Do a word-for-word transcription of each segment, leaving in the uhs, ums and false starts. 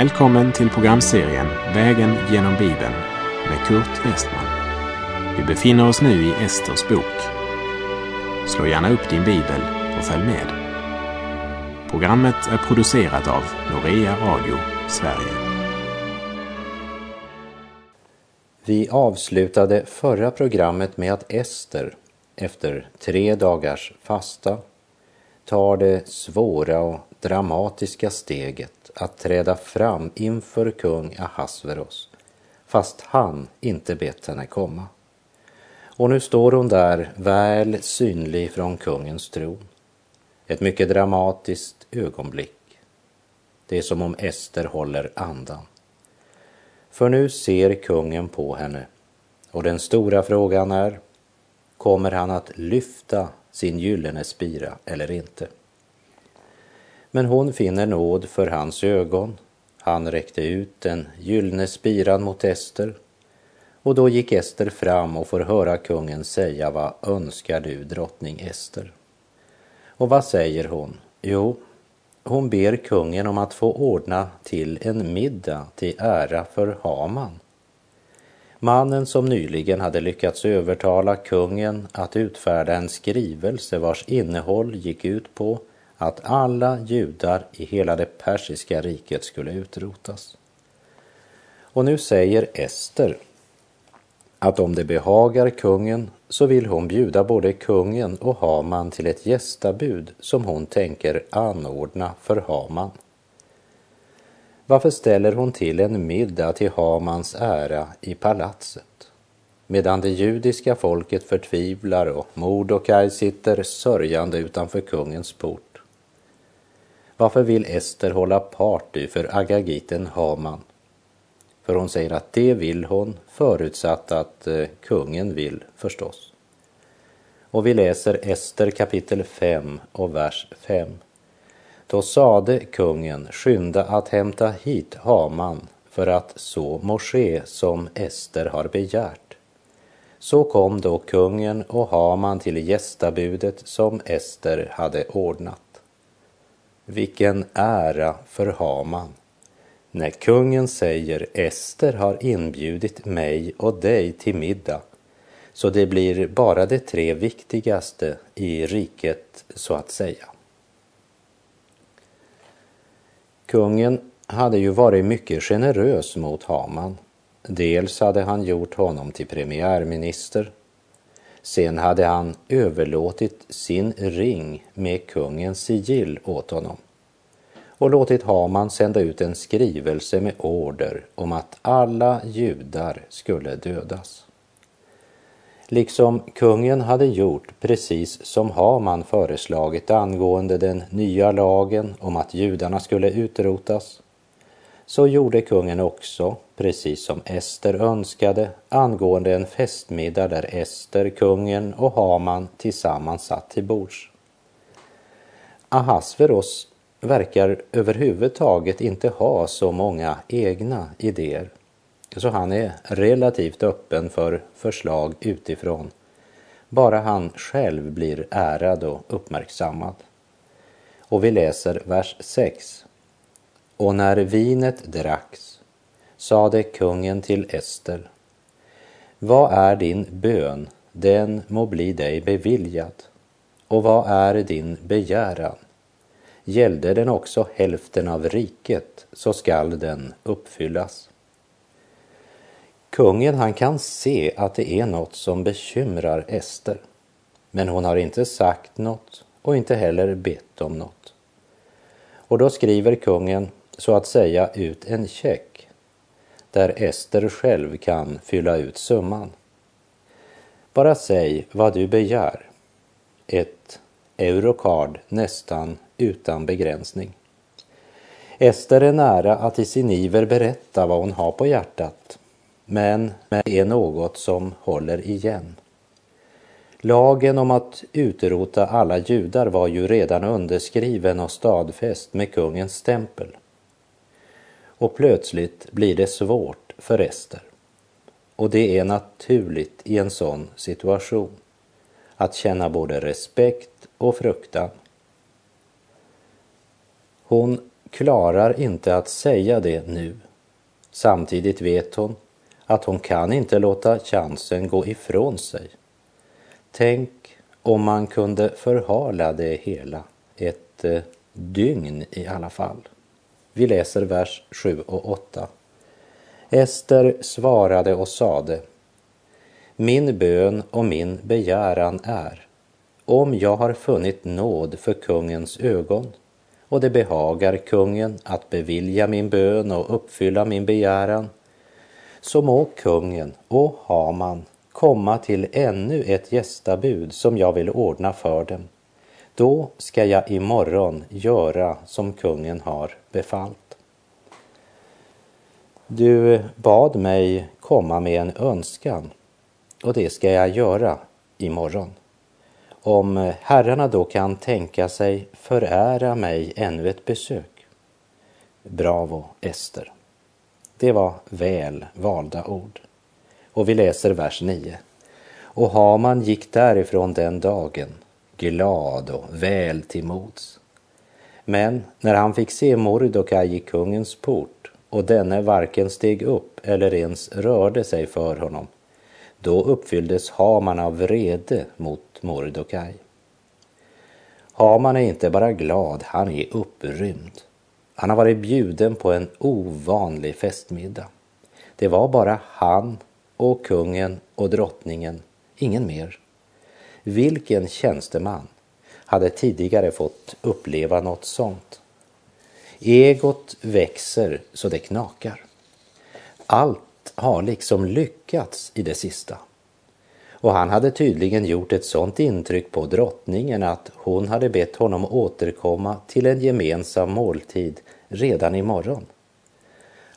Välkommen till programserien Vägen genom Bibeln med Kurt Westman. Vi befinner oss nu i Esters bok. Slå gärna upp din bibel och följ med. Programmet är producerat av Norea Radio Sverige. Vi avslutade förra programmet med att Ester, efter tre dagars fasta, tar det svåra och dramatiska steget att träda fram inför kung Ahasveros, fast han inte bett henne komma. Och nu står hon där, väl synlig från kungens tron. Ett mycket dramatiskt ögonblick. Det är som om Ester håller andan. För nu ser kungen på henne, och den stora frågan är, kommer han att lyfta sin gyllene spira eller inte? Men hon finner nåd för hans ögon. Han räckte ut den gyllene spiran mot Ester, och då gick Ester fram och får höra kungen säga: vad önskar du, drottning Ester? Och vad säger hon? Jo, hon ber kungen om att få ordna till en middag till ära för Haman, mannen som nyligen hade lyckats övertala kungen att utfärda en skrivelse vars innehåll gick ut på att alla judar i hela det persiska riket skulle utrotas. Och nu säger Ester att om det behagar kungen så vill hon bjuda både kungen och Haman till ett gästabud som hon tänker anordna för Haman. Varför ställer hon till en middag till Hamans ära i palatset, medan det judiska folket förtvivlar och Mordokaj sitter sörjande utanför kungens port? Varför vill Ester hålla party för agagiten Haman? För hon säger att det vill hon, förutsatt att kungen vill förstås. Och vi läser Ester kapitel fem och vers fem. Då sade kungen: skynda att hämta hit Haman, för att så må ske som Ester har begärt. Så kom då kungen och Haman till gästabudet som Ester hade ordnat. Vilken ära för Haman, när kungen säger: Ester har inbjudit mig och dig till middag, så det blir bara de tre viktigaste i riket så att säga. Kungen hade ju varit mycket generös mot Haman. Dels hade han gjort honom till premiärminister. Sen hade han överlåtit sin ring med kungens sigill åt honom och låtit Haman sända ut en skrivelse med order om att alla judar skulle dödas. Liksom kungen hade gjort precis som Haman föreslagit angående den nya lagen om att judarna skulle utrotas, så gjorde kungen också, precis som Ester önskade, angående en festmiddag där Ester, kungen och Haman tillsammans satt till bords. Ahasveros verkar överhuvudtaget inte ha så många egna idéer, så han är relativt öppen för förslag utifrån, bara han själv blir ärad och uppmärksammad. Och vi läser vers sex. Och när vinet dracks sade kungen till Ester: vad är din bön, den må bli dig beviljad, och vad är din begäran? Gällde den också hälften av riket, så skall den uppfyllas. Kungen, han kan se att det är något som bekymrar Ester, men hon har inte sagt något och inte heller bett om något. Och då skriver kungen så att säga ut en check, där Ester själv kan fylla ut summan. Bara säg vad du begär. Ett eurokard nästan utan begränsning. Ester är nära att i sin iver berätta vad hon har på hjärtat, men det är något som håller igen. Lagen om att utrota alla judar var ju redan underskriven och stadfäst med kungens stämpel. Och plötsligt blir det svårt för Ester. Och det är naturligt i en sån situation att känna både respekt och fruktan. Hon klarar inte att säga det nu. Samtidigt vet hon att hon kan inte låta chansen gå ifrån sig. Tänk om man kunde förhala det hela ett eh, dygn i alla fall. Vi läser vers sju och åtta. Ester svarade och sade: Min bön och min begäran är, om jag har funnit nåd för kungens ögon och det behagar kungen att bevilja min bön och uppfylla min begäran, så må kungen och Haman komma till ännu ett gästabud som jag vill ordna för dem. Då ska jag imorgon göra som kungen har befallt. Du bad mig komma med en önskan, och det ska jag göra imorgon. Om herrarna då kan tänka sig förära mig ännu ett besök. Bravo, Ester. Det var väl valda ord. Och vi läser vers nio. Och Haman gick därifrån den dagen, glad och väl till mods. Men när han fick se Mordokaj i kungens port, och denne varken steg upp eller ens rörde sig för honom, då uppfylldes Haman av vrede mot Mordokaj. Haman är inte bara glad, han är upprymd. Han har varit bjuden på en ovanlig festmiddag. Det var bara han och kungen och drottningen, ingen mer. Vilken tjänsteman hade tidigare fått uppleva något sånt? Egot växer så det knakar. Allt har liksom lyckats i det sista. Och han hade tydligen gjort ett sånt intryck på drottningen att hon hade bett honom återkomma till en gemensam måltid redan imorgon.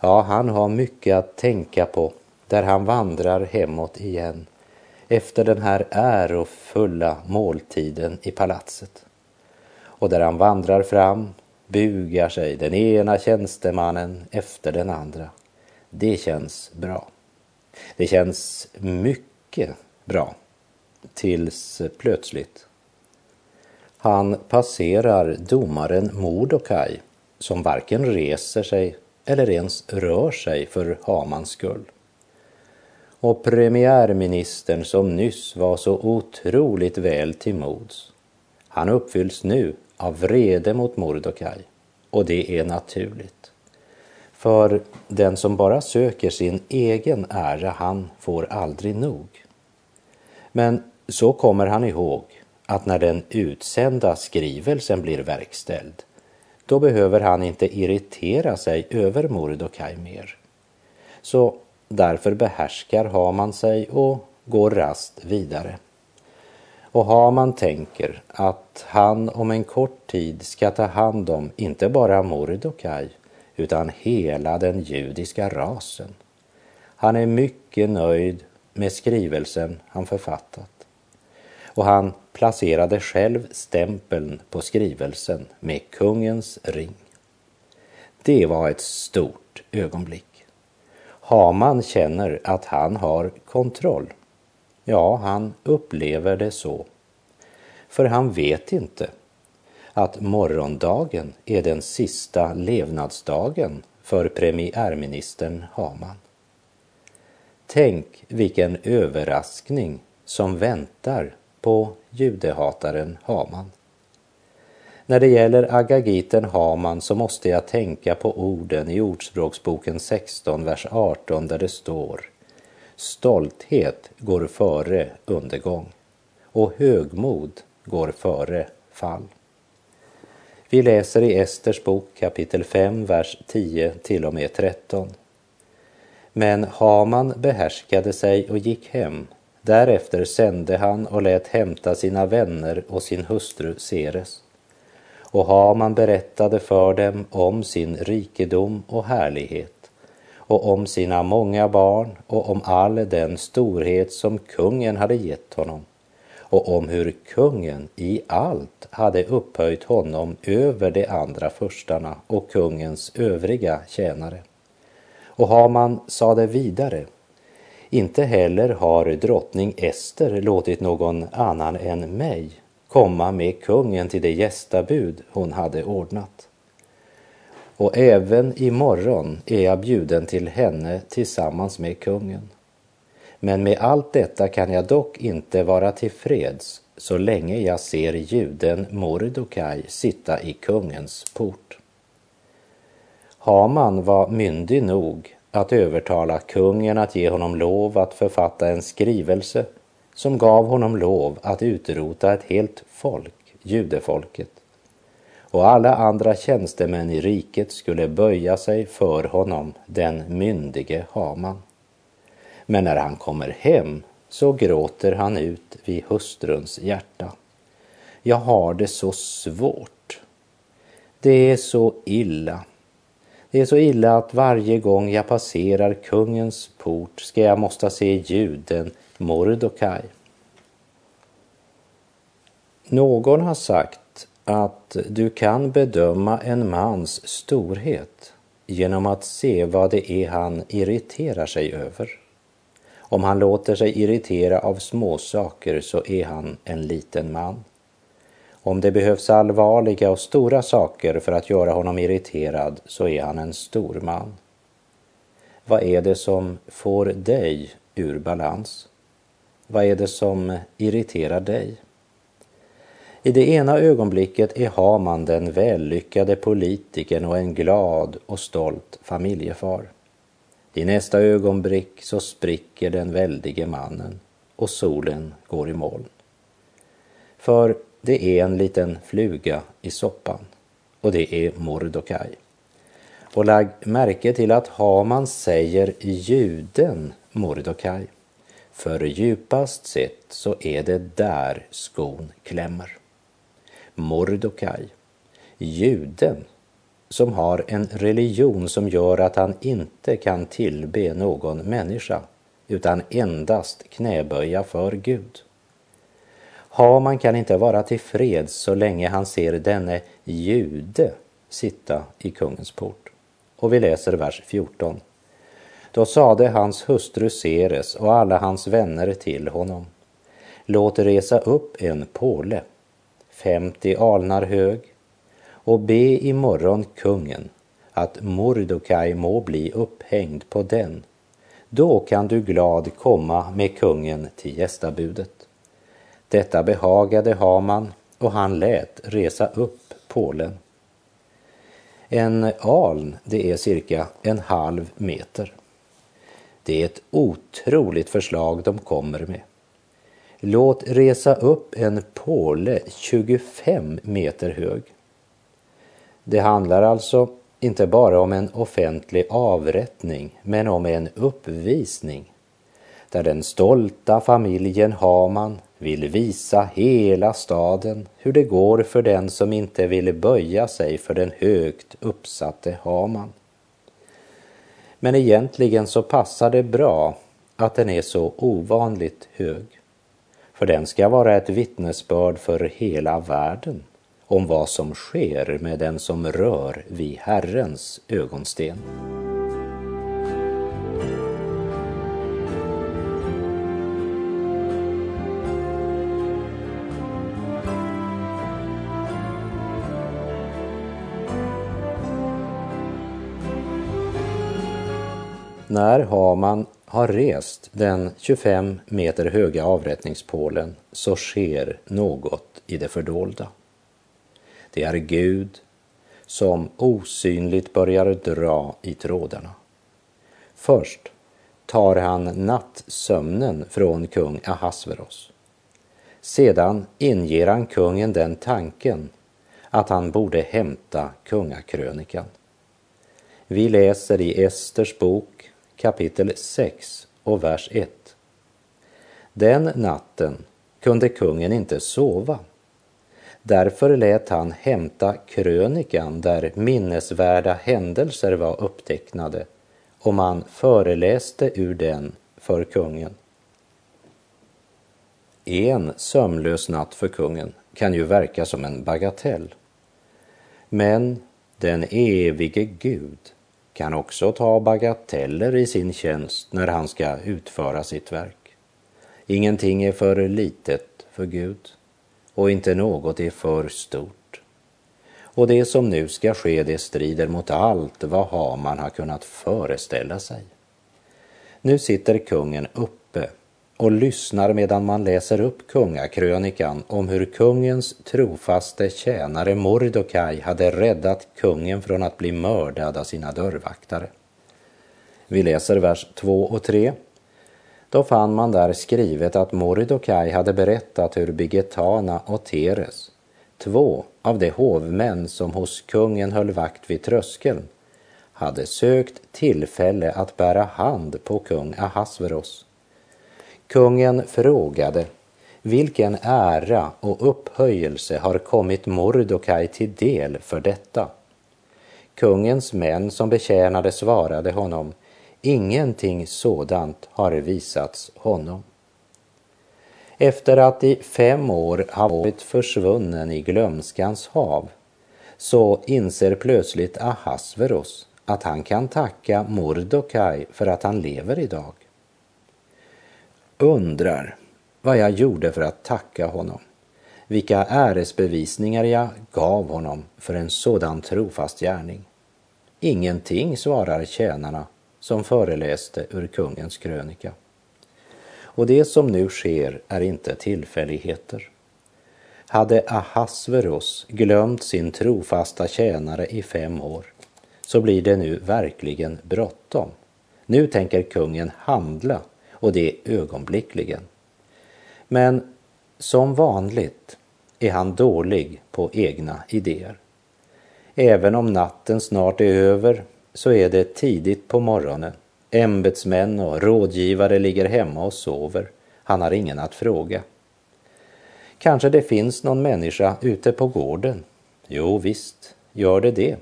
Ja, han har mycket att tänka på där han vandrar hemåt igen efter den här ärofulla måltiden i palatset. Och där han vandrar fram bugar sig den ena tjänstemannen efter den andra. Det känns bra. Det känns mycket bra. Tills plötsligt han passerar domaren Mordokaj, som varken reser sig eller ens rör sig för Hamans skull. Och premiärministern, som nyss var så otroligt väl till mods, han uppfylls nu av vrede mot Mordokaj. Och det är naturligt. För den som bara söker sin egen ära, han får aldrig nog. Men så kommer han ihåg att när den utsända skrivelsen blir verkställd, då behöver han inte irritera sig över Mordokaj mer. Så därför behärskar Haman sig och går rast vidare. Och Haman tänker att han om en kort tid ska ta hand om inte bara Mordokaj utan hela den judiska rasen. Han är mycket nöjd med skrivelsen han författat. Och han placerade själv stämpeln på skrivelsen med kungens ring. Det var ett stort ögonblick. Haman känner att han har kontroll. Ja, han upplever det så. För han vet inte att morgondagen är den sista levnadsdagen för premiärministern Haman. Tänk vilken överraskning som väntar på judehataren Haman. När det gäller agagiten Haman så måste jag tänka på orden i Ordspråksboken sexton, vers arton, där det står: Stolthet går före undergång, och högmod går före fall. Vi läser i Esters bok kapitel fem, vers tio till och med tretton. Men Haman behärskade sig och gick hem. Därefter sände han och lät hämta sina vänner och sin hustru Seres. Och Haman berättade för dem om sin rikedom och härlighet, och om sina många barn, och om all den storhet som kungen hade gett honom, och om hur kungen i allt hade upphöjt honom över de andra förstarna och kungens övriga tjänare. Och Haman sade vidare: Inte heller har drottning Ester låtit någon annan än mig komma med kungen till det gästabud hon hade ordnat. och även imorgon är jag bjuden till henne tillsammans med kungen. Men med allt detta kan jag dock inte vara tillfreds så länge jag ser juden Mordokaj sitta i kungens port. Haman var myndig nog att övertala kungen att ge honom lov att författa en skrivelse som gav honom lov att utrota ett helt folk, judefolket. Och alla andra tjänstemän i riket skulle böja sig för honom, den myndige Haman. Men när han kommer hem så gråter han ut vid hustruns hjärta. Jag har det så svårt. Det är så illa. Det är så illa att varje gång jag passerar kungens port ska jag måste se juden Mordokaj. Någon har sagt att du kan bedöma en mans storhet genom att se vad det är han irriterar sig över. Om han låter sig irritera av små saker så är han en liten man. Om det behövs allvarliga och stora saker för att göra honom irriterad så är han en stor man. Vad är det som får dig ur balans? Vad är det som irriterar dig? I det ena ögonblicket är Haman den vällyckade politikern och en glad och stolt familjefar. I nästa ögonblick så spricker den väldige mannen och solen går i moln. För det är en liten fluga i soppan och det är Mordokaj. Och lägg märke till att Haman säger juden Mordokaj. För djupast sett så är det där skon klämmer. Mordokaj, juden som har en religion som gör att han inte kan tillbe någon människa utan endast knäböja för Gud. Haman kan inte vara tillfreds så länge han ser denne jude sitta i kungens port. Och vi läser vers fjorton. Då sade hans hustru Seres och alla hans vänner till honom: låt resa upp en påle, femtio alnar hög, och be imorgon kungen att Mordokaj må bli upphängd på den. Då kan du glad komma med kungen till gästabudet. Detta behagade Haman och han lät resa upp pålen. En aln, det är cirka en halv meter. Det är ett otroligt förslag de kommer med. Låt resa upp en påle tjugofem meter hög. Det handlar alltså inte bara om en offentlig avrättning men om en uppvisning där den stolta familjen Haman vill visa hela staden hur det går för den som inte vill böja sig för den högt uppsatte Haman. Men egentligen så passar det bra att den är så ovanligt hög. För den ska vara ett vittnesbörd för hela världen om vad som sker med den som rör vid Herrens ögonsten. När Haman har rest den tjugofem meter höga avrättningspålen så sker något i det fördolda. Det är Gud som osynligt börjar dra i trådarna. Först tar han nattsömnen från kung Ahasveros. Sedan inger han kungen den tanken att han borde hämta kungakrönikan. Vi läser i Esters bok kapitel sex och vers ett. Den natten kunde kungen inte sova. Därför lät han hämta krönikan där minnesvärda händelser var upptecknade och man föreläste ur den för kungen. En sömnlös natt för kungen kan ju verka som en bagatell. Men den evige Gud kan också ta bagateller i sin tjänst när han ska utföra sitt verk. Ingenting är för litet för Gud. Och inte något är för stort. och det som nu ska ske, det strider mot allt vad Haman har kunnat föreställa sig. Nu sitter kungen uppe och lyssnar medan man läser upp kungakrönikan om hur kungens trofaste tjänare Mordokaj hade räddat kungen från att bli mördad av sina dörrvaktare. Vi läser vers två och tre. Då fann man där skrivet att Mordokaj hade berättat hur Bigetana och Teres, två av de hovmän som hos kungen höll vakt vid tröskeln, hade sökt tillfälle att bära hand på kung Ahasveros. Kungen frågade, vilken ära och upphöjelse har kommit Mordokaj till del för detta? Kungens män som betjänade svarade honom, ingenting sådant har visats honom. Efter att i fem år har varit försvunnen i glömskans hav, så inser plötsligt Ahasveros att han kan tacka Mordokaj för att han lever idag. Undrar vad jag gjorde för att tacka honom, vilka äresbevisningar jag gav honom för en sådan trofast gärning. Ingenting, svarar tjänarna som föreläste ur kungens krönika. Och det som nu sker är inte tillfälligheter. Hade Ahasveros glömt sin trofasta tjänare i fem år, så blir det nu verkligen bråttom. Nu tänker kungen handla, och det ögonblickligen. Men som vanligt är han dålig på egna idéer. Även om natten snart är över, så är det tidigt på morgonen. Ämbetsmän och rådgivare ligger hemma och sover. Han har ingen att fråga. Kanske det finns någon människa ute på gården. Jo visst, gör det det.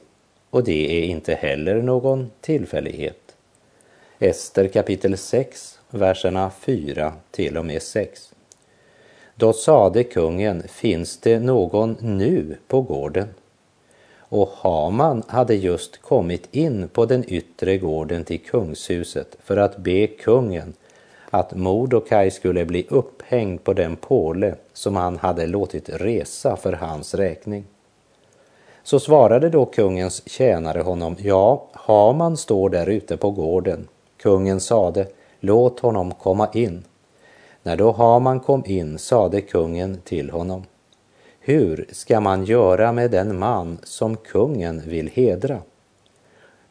Och det är inte heller någon tillfällighet. Ester kapitel sex, verserna fyra till och med sex. Då sade kungen, finns det någon nu på gården? Och Haman hade just kommit in på den yttre gården till kungshuset för att be kungen att Mordokaj skulle bli upphängd på den påle som han hade låtit resa för hans räkning. Så svarade då kungens tjänare honom, ja, Haman står där ute på gården. Kungen sade, låt honom komma in. När då Haman kom in sade kungen till honom, hur ska man göra med den man som kungen vill hedra?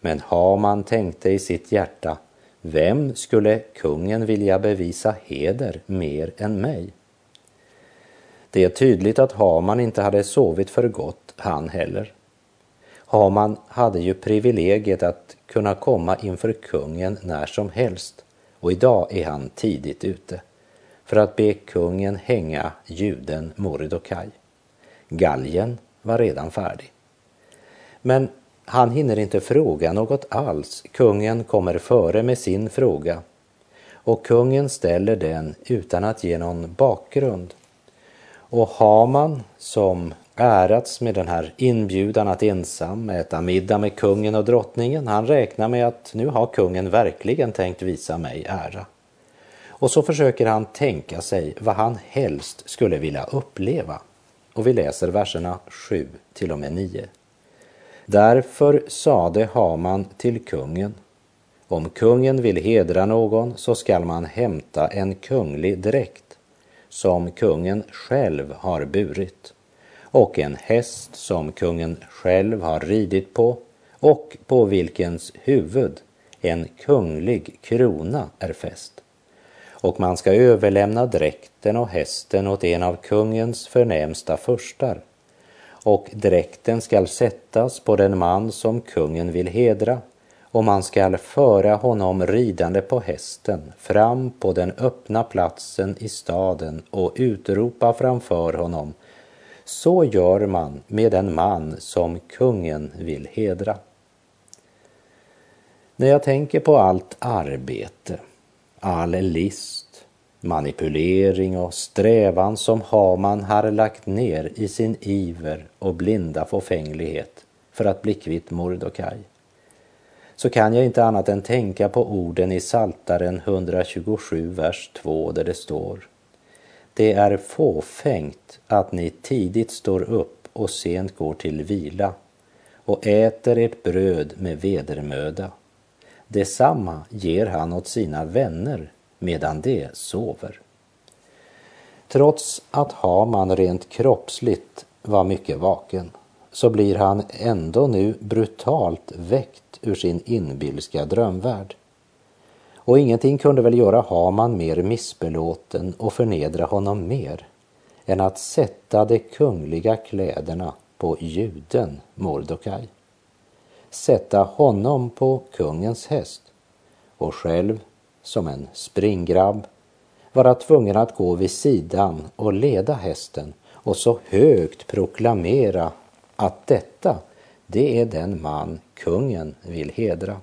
Men Haman tänkte i sitt hjärta, vem skulle kungen vilja bevisa heder mer än mig? Det är tydligt att Haman inte hade sovit för gott han heller. Haman hade ju privilegiet att kunna komma inför kungen när som helst, och idag är han tidigt ute för att be kungen hänga juden Mordokaj. Galgen var redan färdig. Men han hinner inte fråga något alls. Kungen kommer före med sin fråga, och kungen ställer den utan att ge någon bakgrund. Och Haman, som ärats med den här inbjudan att ensam äta middag med kungen och drottningen, han räknar med att nu har kungen verkligen tänkt visa mig ära. Och så försöker han tänka sig vad han helst skulle vilja uppleva. Och vi läser verserna sju till och med nio. Därför sade Haman till kungen, om kungen vill hedra någon så skall man hämta en kunglig dräkt som kungen själv har burit, och en häst som kungen själv har ridit på, och på vilkens huvud en kunglig krona är fäst. Och man ska överlämna dräkten och hästen åt en av kungens förnämsta furstar, och dräkten skall sättas på den man som kungen vill hedra, och man skall föra honom ridande på hästen fram på den öppna platsen i staden och utropa framför honom, så gör man med den man som kungen vill hedra. När jag tänker på allt arbete, all list, manipulering och strävan som Haman har lagt ner i sin iver och blinda förfänglighet för att bli kvitt Mordokaj, så kan jag inte annat än tänka på orden i Saltaren etthundratjugosju, vers två, där det står, det är fåfängt att ni tidigt står upp och sent går till vila och äter ert bröd med vedermöda. Detsamma ger han åt sina vänner medan de sover. Trots att Haman rent kroppsligt var mycket vaken, så blir han ändå nu brutalt väckt ur sin inbilska drömvärld. Och ingenting kunde väl göra Haman mer missbelåten och förnedra honom mer än att sätta de kungliga kläderna på juden Mordokaj, sätta honom på kungens häst och själv, som en springgrabb, vara tvungen att gå vid sidan och leda hästen och så högt proklamera att detta, det är den man kungen vill hedra.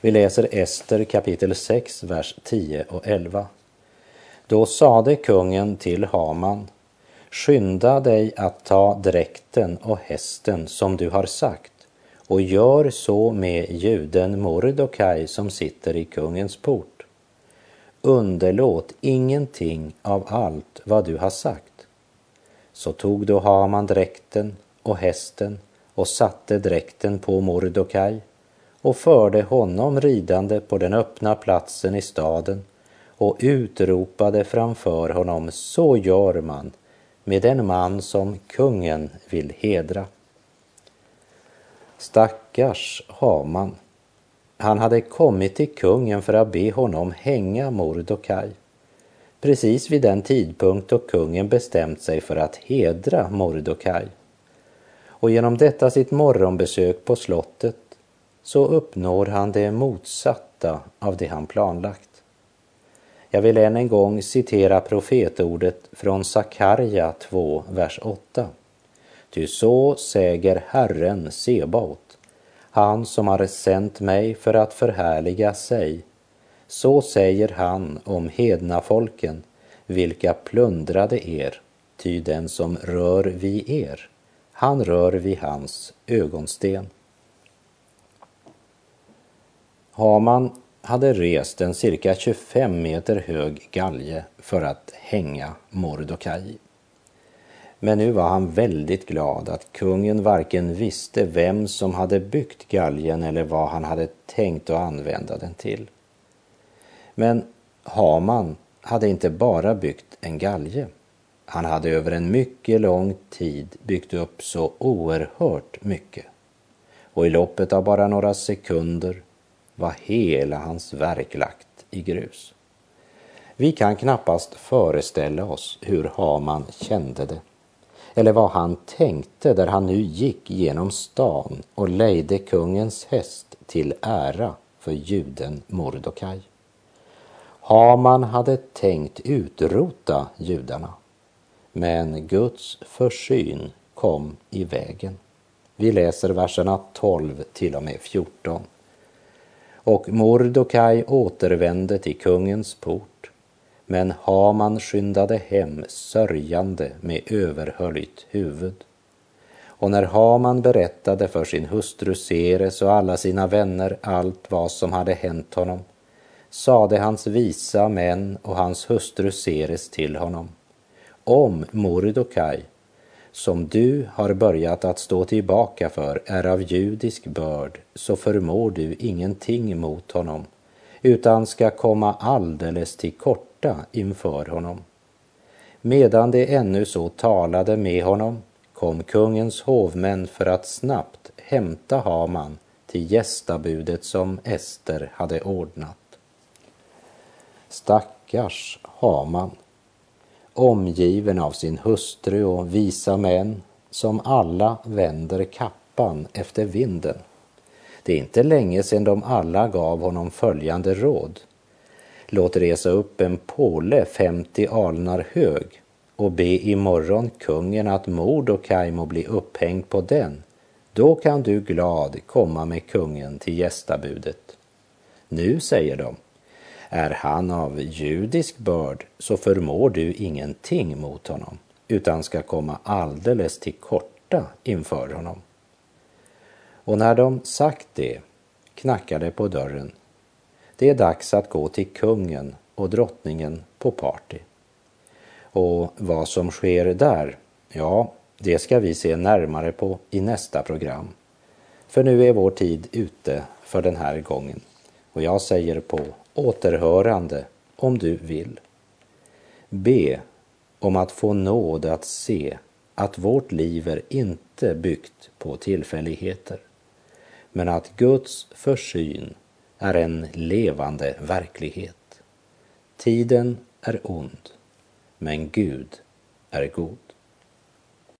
Vi läser Ester kapitel sex, vers tio och elva. Då sade kungen till Haman: skynda dig att ta dräkten och hästen som du har sagt, och gör så med juden Mordokaj som sitter i kungens port. Underlåt ingenting av allt vad du har sagt. Så tog då Haman dräkten och hästen och satte dräkten på Mordokaj och förde honom ridande på den öppna platsen i staden och utropade framför honom: så gör man med den man som kungen vill hedra. Stackars Haman. Han hade kommit till kungen för att be honom hänga Mordokaj, precis vid den tidpunkt då kungen bestämt sig för att hedra Mordokaj. Och genom detta sitt morgonbesök på slottet så uppnår han det motsatta av det han planlagt. Jag vill än en gång citera profetordet från Sakarja två, vers åtta. Ty så säger Herren Sebaot, han som har sänt mig för att förhärliga sig. Så säger han om hedna folken, vilka plundrade er, ty den som rör vid er, han rör vid hans ögonsten. Haman hade rest en cirka tjugofem meter hög galge för att hänga Mordokaj. Men nu var han väldigt glad att kungen varken visste vem som hade byggt galgen eller vad han hade tänkt att använda den till. Men Haman hade inte bara byggt en galge. Han hade över en mycket lång tid byggt upp så oerhört mycket. Och i loppet av bara några sekunder var hela hans verk lagt i grus. Vi kan knappast föreställa oss hur Haman kände det, eller vad han tänkte där han nu gick genom stan och lejde kungens häst till ära för juden Mordokaj. Haman hade tänkt utrota judarna, men Guds försyn kom i vägen. Vi läser verserna tolv till och med fjorton. Och Mordokaj återvände till kungens port, men Haman skyndade hem sörjande med överhöljt huvud. Och när Haman berättade för sin hustru Seres och alla sina vänner allt vad som hade hänt honom, sade hans visa män och hans hustru Seres till honom: om Mordokaj, som du har börjat att stå tillbaka för, är av judisk börd, så förmår du ingenting mot honom, utan ska komma alldeles till korta inför honom. Medan de ännu så talade med honom, kom kungens hovmän för att snabbt hämta Haman till gästabudet som Ester hade ordnat. Stackars Haman, omgiven av sin hustru och visa män, som alla vänder kappan efter vinden. Det är inte länge sedan de alla gav honom följande råd: låt resa upp en påle femtio alnar hög och be imorgon kungen att Mordokaj må bli upphängd på den. Då kan du glad komma med kungen till gästabudet. Nu, säger de, är han av judisk börd, så förmår du ingenting mot honom, utan ska komma alldeles till korta inför honom. Och när de sagt det, knackade på dörren. Det är dags att gå till kungen och drottningen på party. Och vad som sker där, ja, Det ska vi se närmare på i nästa program. För nu är vår tid ute för den här gången. Och jag säger på återhörande om du vill. Be om att få nåd att se att vårt liv är inte byggt på tillfälligheter, men att Guds försyn är en levande verklighet. Tiden är ond, men Gud är god.